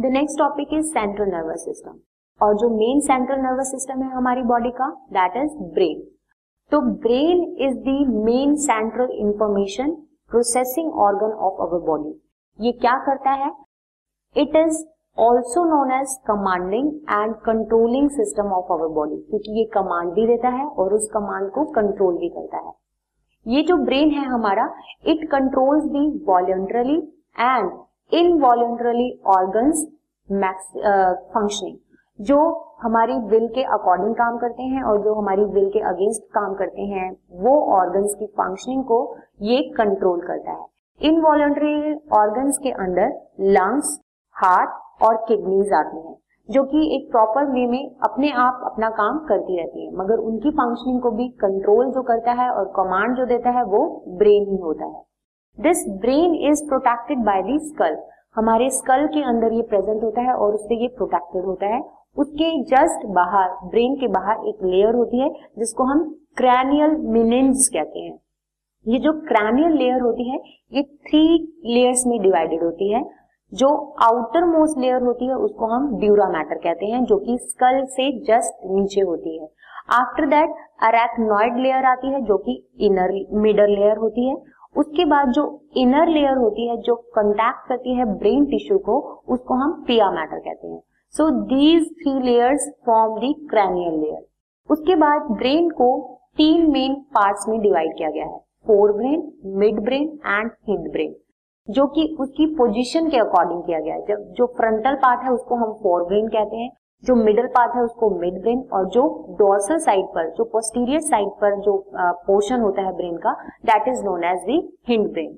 The next topic is central nervous system, और जो main central nervous system है हमारी बॉडी का, दैट इज ब्रेन. तो brain is the main central information processing organ of our body. ये क्या करता है? It is also known as commanding and controlling system of our body, क्योंकि ये कमांड भी देता है और उस कमांड को कंट्रोल भी करता है. ये जो ब्रेन है हमारा, it controls the voluntarily and involuntarily organs functioning, जो हमारी विल के अकॉर्डिंग काम करते हैं और जो हमारी विल के अगेंस्ट काम करते हैं, वो ऑर्गन्स की फंक्शनिंग को ये कंट्रोल करता है. इनवॉलंटरी ऑर्गन्स के अंदर लंग्स, हार्ट और किडनीज आती हैं, जो कि एक प्रॉपर वे में अपने आप अपना काम करती रहती है, मगर उनकी फंक्शनिंग को भी कंट्रोल जो करता है और कमांड जो देता है वो ब्रेन ही होता है. This brain is protected by the skull. हमारे स्कल के अंदर ये प्रेजेंट होता है और उससे ये प्रोटेक्टेड होता है. उसके जस्ट बाहर, ब्रेन के बाहर एक लेयर होती है जिसको हम क्रैनियल मेनिन्ज कहते हैं. ये जो क्रैनियल लेयर होती है ये 3 लेयर्स में डिवाइडेड होती है. जो आउटर मोस्ट लेयर होती है उसको हम ड्यूरा मैटर कहते हैं, जो कि स्कल से जस्ट नीचे होती है. आफ्टर दैट अरैक्नॉइड लेयर आती है, जो कि इनर मिडल लेयर होती है. उसके बाद जो इनर लेयर होती है जो कंटैक्ट करती है ब्रेन टिश्यू को, उसको हम पिया मैटर कहते हैं. So these 3 layers form the cranial layer. उसके बाद ब्रेन को 3 मेन पार्ट्स में डिवाइड किया गया है, forebrain, midbrain and hindbrain, जो कि उसकी पोजीशन के अकॉर्डिंग किया गया है. जब जो फ्रंटल पार्ट है उसको हम फोर ब्रेन कहते हैं, जो मिडल पार्ट है उसको मिड ब्रेन, और जो डोर्सल साइड पर, जो पोस्टीरियर साइड पर जो पोर्शन होता है ब्रेन का, that is known as the hindbrain.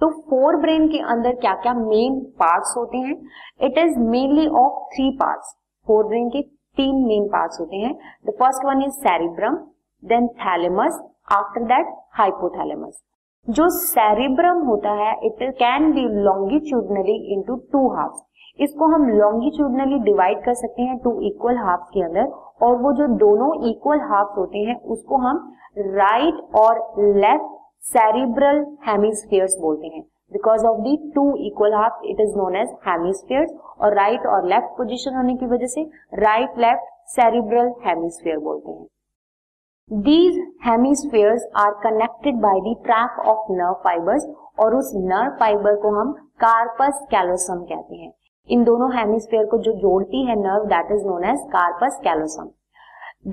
तो फोर ब्रेन के अंदर क्या क्या मेन पार्ट्स होते हैं? It is mainly of 3 parts. Forebrain के 3 मेन पार्ट्स होते हैं. The first one is cerebrum, then thalamus, after that hypothalamus. जो सेरिब्रम होता है it can be longitudinally into 2 halfs. इसको हम लॉन्गिट्यूडनली डिवाइड कर सकते हैं 2 इक्वल हाफ के अंदर, और वो जो दोनों इक्वल हाफ होते हैं उसको हम राइट और लेफ्ट सेरिब्रल हेमिस्फीयर्स बोलते हैं. Because of the 2 equal half it is known as hemispheres, और राइट और लेफ्ट पोजीशन होने की वजह से राइट लेफ्ट सेरिब्रल हेमिस्फीयर बोलते हैं. These hemispheres are connected by the track of nerve fibers, और उस nerve fiber को हम corpus callosum कहते हैं. इन दोनों हेमिस्फीयर को जो जोड़ती है nerve, that is known as corpus callosum.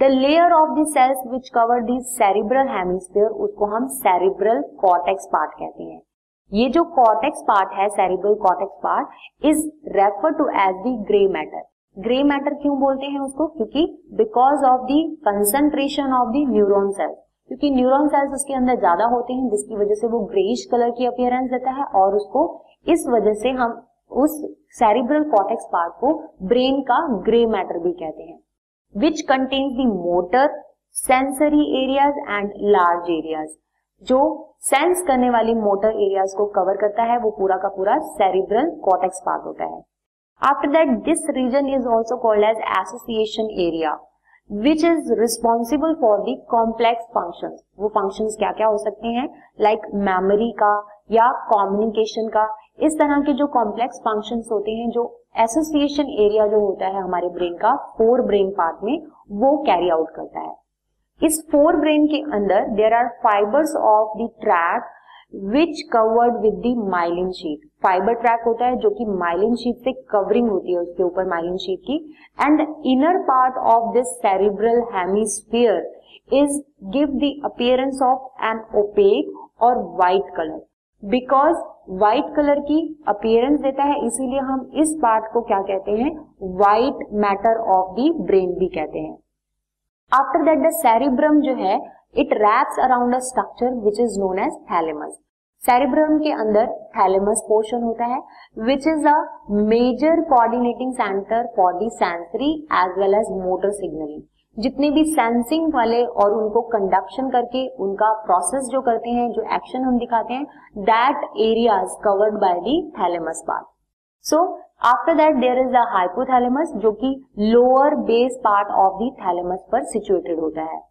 The layer of the cells which cover the cerebral hemisphere, उसको हम cerebral cortex part कहते हैं. ये जो cortex part है, cerebral cortex part is referred to as the grey matter. Grey matter क्यों बोलते हैं उसको? क्योंकि because of the concentration of the neuron cells, क्योंकि न्यूरॉन सेल्स उसके अंदर ज्यादा होते हैं, जिसकी वजह से वो ग्रेइश कलर की अपीयरेंस देता है, और उसको इस वजह से हम उस सेरिब्रल कॉर्टेक्स पार्ट को ब्रेन का ग्रे मैटर भी कहते हैं. Which contains the motor, sensory areas and large areas. जो सेंस करने वाली मोटर एरियाज को कवर करता है वो पूरा का पूरा सेरिब्रल कॉर्टेक्स पार्ट होता है. After that, this region is also called as association area, which is responsible for the complex functions. वो functions क्या क्या हो सकते हैं? Like memory का या communication का, इस तरह के जो complex functions होते हैं, जो association area जो होता है हमारे brain का forebrain part में, वो carry out करता है. इस forebrain के अंदर there are fibers of the tract which covered with the myelin sheath. Fibre track होता है जो कि माइलिन शीथ से कवरिंग होती है उसके ऊपर माइलिन शीथ की. And the inner part of this cerebral hemisphere is give the appearance of an opaque और white colour. Because white colour की अपीयरेंस देता है, इसीलिए हम इस पार्ट को क्या कहते हैं? White matter of the brain भी कहते हैं. आफ्टर दैट द सेरिब्रम जो है it wraps around a structure which is known as thalamus. Cerebrum के अंदर थैलेमस पोर्शन होता है which is a major coordinating centre for the sensory as well as motor signalling. जितने भी sensing वाले और उनको कंडक्शन करके उनका प्रोसेस जो करते हैं, जो एक्शन हम दिखाते हैं, that area is covered by the thalamus part. So after that there is the hypothalamus, जो कि lower base part of the thalamus पर सिचुएटेड होता है.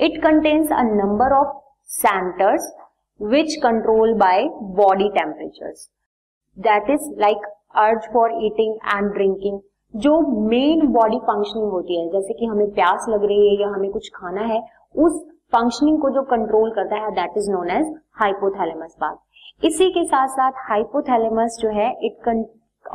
It contains a number of centres which control by body temperatures, that is like urge for eating and drinking, जो main body functioning होती है, जैसे कि हमें प्यास लग रही है या हमें कुछ खाना है, उस फंक्शनिंग को जो कंट्रोल करता है that is known as hypothalamus part. इसी के साथ साथ हाइपोथैलेमस जो है it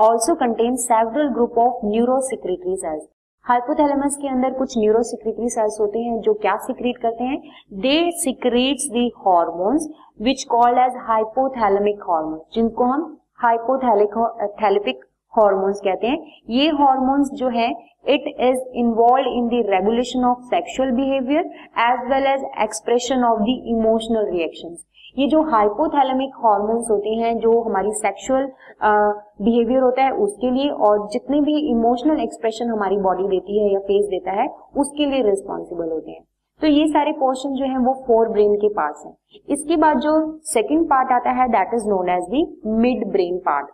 also contains several group of neurosecretory cells. Hypothalamus के अंदर कुछ न्यूरो-सेक्रेटरी सेल्स होते हैं जो क्या सिक्रीट करते हैं, they secretes the hormones which called as hypothalamic hormones, जिनको हम हाइपोथैलेपिक हॉर्मोन्स कहते हैं. ये हॉर्मोन्स जो है it is involve in the regulation of sexual behaviour as well as expression of the emotional reactions. ये जो हाइपोथैलेमिक हॉर्मोन्स होते हैं जो हमारी सेक्सुअल बिहेवियर होता है उसके लिए और जितने भी इमोशनल एक्सप्रेशन हमारी बॉडी देती है या फेस देता है उसके लिए रिस्पॉन्सिबल होते हैं. तो ये सारे पोर्शन जो हैं वो फोर ब्रेन के पार्ट्स हैं. इसके बाद जो सेकंड पार्ट आता है that is known as the midbrain part.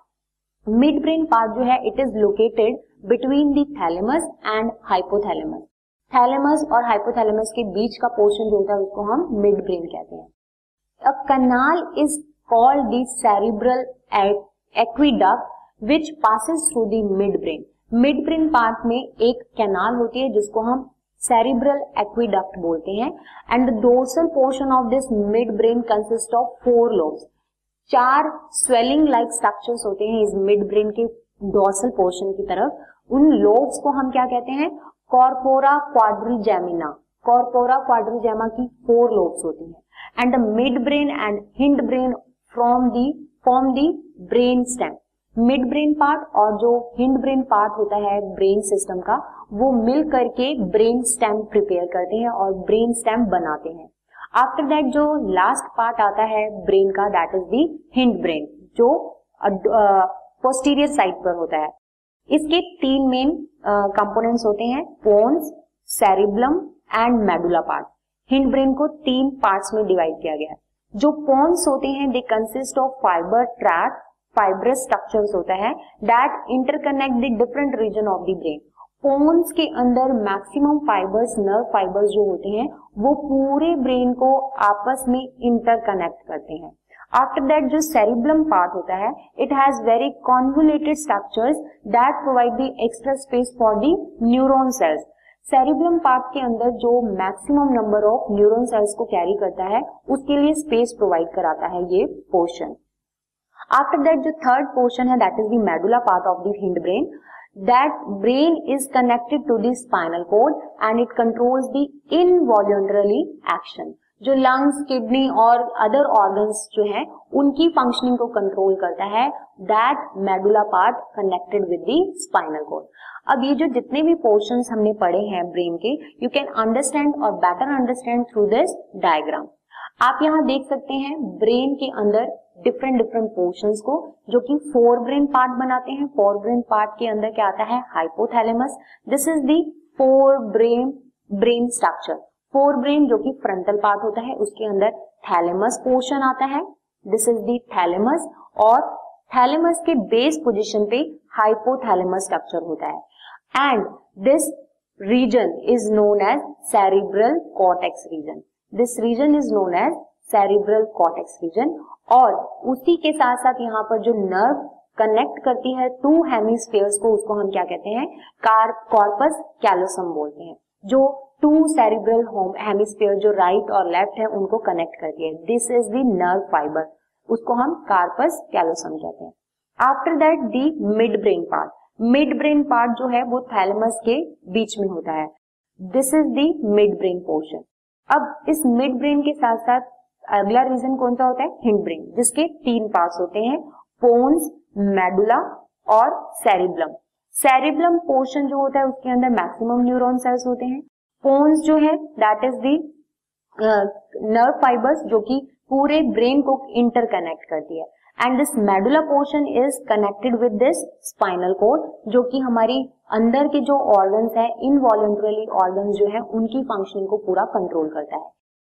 Midbrain part जो है it is located between the thalamus and hypothalamus. Thalamus और हाइपोथैलेमस के बीच का पोर्शन जो होता है उसको हम मिड ब्रेन कहते हैं. A canal is called the cerebral aqueduct which passes through the midbrain. Midbrain part में एक canal होती है जिसको हम cerebral aqueduct बोलते हैं. And the dorsal portion of this midbrain consists of four lobes. चार swelling-like structures होते हैं इस midbrain के dorsal portion की तरफ. उन lobes को हम क्या कहते हैं? Corpora quadrigemina. Corpora quadrigemina की four lobes होती हैं. And the midbrain and hindbrain form the brain stem. Midbrain part और जो hindbrain part होता है brain system का वो मिल करके brain stem prepare करते हैं और brain stem बनाते हैं. After that जो last part आता है brain का that is the hindbrain जो posterior side पर होता है. इसके तीन main components होते हैं pons, cerebellum and medulla part. Hindbrain को तीन पार्ट्स में डिवाइड किया गया है. जो पॉन्स होते हैं they consist of fibre track fibrous structures होता है that interconnect the different region of the brain. Pons के अंदर मैक्सिमम फाइबर्स नर्व फाइबर्स जो होते हैं वो पूरे ब्रेन को आपस में इंटरकनेक्ट करते हैं. आफ्टर दैट जो सेरिब्लम पार्ट होता है it has very convoluted structures that provide the extra space for the neuron cells. Cerebellum part के अंदर जो maximum number of neuron cells को कैरी करता है उसके लिए स्पेस प्रोवाइड कराता है ये पोर्शन. आफ्टर दैट जो थर्ड पोर्शन है that is the medulla part of the hind brain. That brain is connected to the spinal cord and it controls the involuntarily action. जो लंग्स किडनी और other organs जो हैं उनकी functioning को control करता है that medulla part connected with the spinal cord. अब ये जो जितने भी पोर्शंस हमने पढ़े हैं ब्रेन के यू कैन अंडरस्टैंड और better understand through this diagram. आप यहाँ देख सकते हैं ब्रेन के अंदर डिफरेंट डिफरेंट पोर्शंस को जो कि फोर ब्रेन पार्ट बनाते हैं. फोर ब्रेन पार्ट के अंदर क्या आता है? Hypothalamus. This is the forebrain structure. Forebrain जो कि फ्रंटल पार्ट होता है उसके अंदर थैलेमस पोर्शन आता है. दिस इज दी थैलेमस और थैलेमस के बेस पोजीशन पे हाइपोथैलेमस स्ट्रक्चर होता है. And this region is known as cerebral cortex region. This region is known as cerebral cortex region. और उसी के साथ साथ यहाँ पर जो नर्व कनेक्ट करती है टू हेमिस्फेयर्स को उसको हम क्या कहते हैं? कॉर्पस कैलोसम बोलते हैं. जो टू सेरिब्रल हेमिस्फेयर जो राइट और लेफ्ट है उनको कनेक्ट करती है. This is the nerve fibre, उसको हम कॉर्पस कैलोसम कहते हैं. After that the midbrain part. Midbrain part जो है वो थैलेमस के बीच में होता है. This is the midbrain portion. अब इस मिड ब्रेन के साथ साथ अगला रीजन कौन सा होता है? हिंड ब्रेन, जिसके तीन पार्ट्स होते हैं पोन्स, मेडुला और सेरिब्लम. सेरिब्लम पोर्शन जो होता है उसके अंदर मैक्सिमम न्यूरॉन सेल्स होते हैं. पोन्स जो है that is the nerve fibres जो कि पूरे ब्रेन को इंटरकनेक्ट करती है. And this medulla portion is connected with this spinal cord जो कि हमारी अंदर के जो ऑर्गन्स है इनवॉल्यूंटरली ऑर्गन्स जो है उनकी फंक्शनिंग को पूरा कंट्रोल करता है.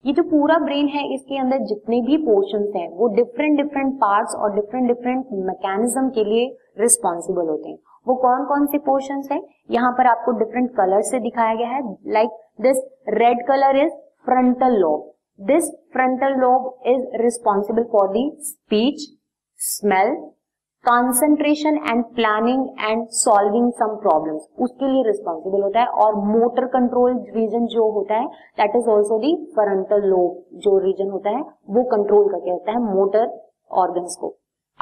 ये जो पूरा ब्रेन है इसके अंदर जितने भी पोर्शंस हैं वो डिफरेंट डिफरेंट पार्ट्स और डिफरेंट डिफरेंट मैकेनिज्म के लिए रिस्पॉन्सिबल होते हैं. वो कौन कौन से पोर्शंस हैं? यहाँ पर आपको डिफरेंट कलर से दिखाया गया है. Like this red colour is frontal lobe. This frontal lobe is responsible for the speech, smell, concentration and planning and solving some problems, उसके लिए रिस्पॉन्सिबल होता है. और मोटर कंट्रोल रीजन जो होता है that is also the frontal lobe, जो region होता है वो कंट्रोल करके रखता है मोटर ऑर्गन्स को.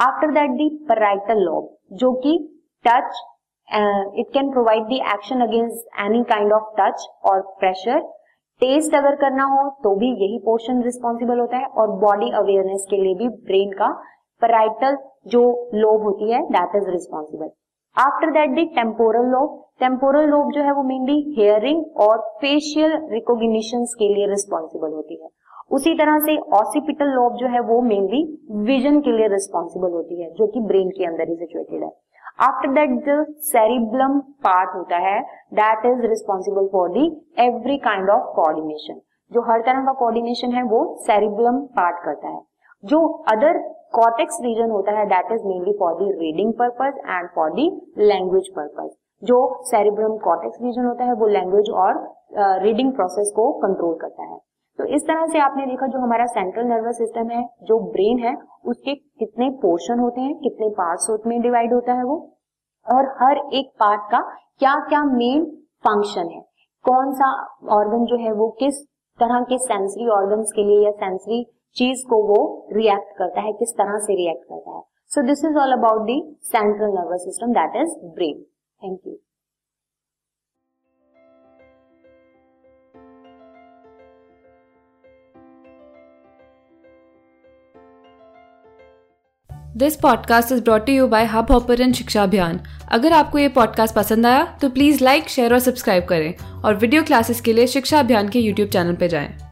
After that the parietal lobe, जो कि touch, it can provide the action against any kind of touch और प्रेशर. टेस्ट अगर करना हो तो भी यही पोर्शन रिस्पॉन्सिबल होता है. और बॉडी अवेयरनेस के लिए भी ब्रेन का पैराइटल जो लोब होती है that is responsible. After that the temporal lobe, temporal lobe जो है वो मेनली हियरिंग और फेशियल रिकॉग्निशन के लिए रिस्पॉन्सिबल होती है. उसी तरह से ऑसिपिटल लोब जो है वो मेनली विजन के लिए रिस्पॉन्सिबल होती है, जो कि ब्रेन के अंदर ही सिचुएटेड है. After that the cerebellum part होता है that is responsible for the every kind of coordination, जो हर तरह का कोऑर्डिनेशन है वो सेरिब्लम पार्ट करता है. जो अदर कॉर्टेक्स रीजन होता है that is mainly for the reading purpose and for the language purpose. जो सेरिब्रम कॉर्टेक्स रीजन होता है वो लैंग्वेज और रीडिंग प्रोसेस को कंट्रोल करता है. तो इस तरह से आपने देखा जो हमारा सेंट्रल नर्वस सिस्टम है, जो ब्रेन है, उसके कितने पोर्शन होते हैं, कितने पार्ट्स में डिवाइड होता है वो, और हर एक पार्ट का क्या क्या मेन फंक्शन है, कौन सा ऑर्गन जो है वो किस तरह के सेंसरी ऑर्गन्स के लिए या सेंसरी चीज को वो रिएक्ट करता है, किस तरह से रिएक्ट करता है. So this is all about the central nervous system that is brain. Thank you. This podcast is brought to you by Hubhopper and Shiksha Abhiyan. अगर आपको ये पॉडकास्ट पसंद आया तो प्लीज़ लाइक, शेयर और सब्सक्राइब करें और वीडियो क्लासेस के लिए शिक्षा अभियान के यूट्यूब चैनल पर जाएं.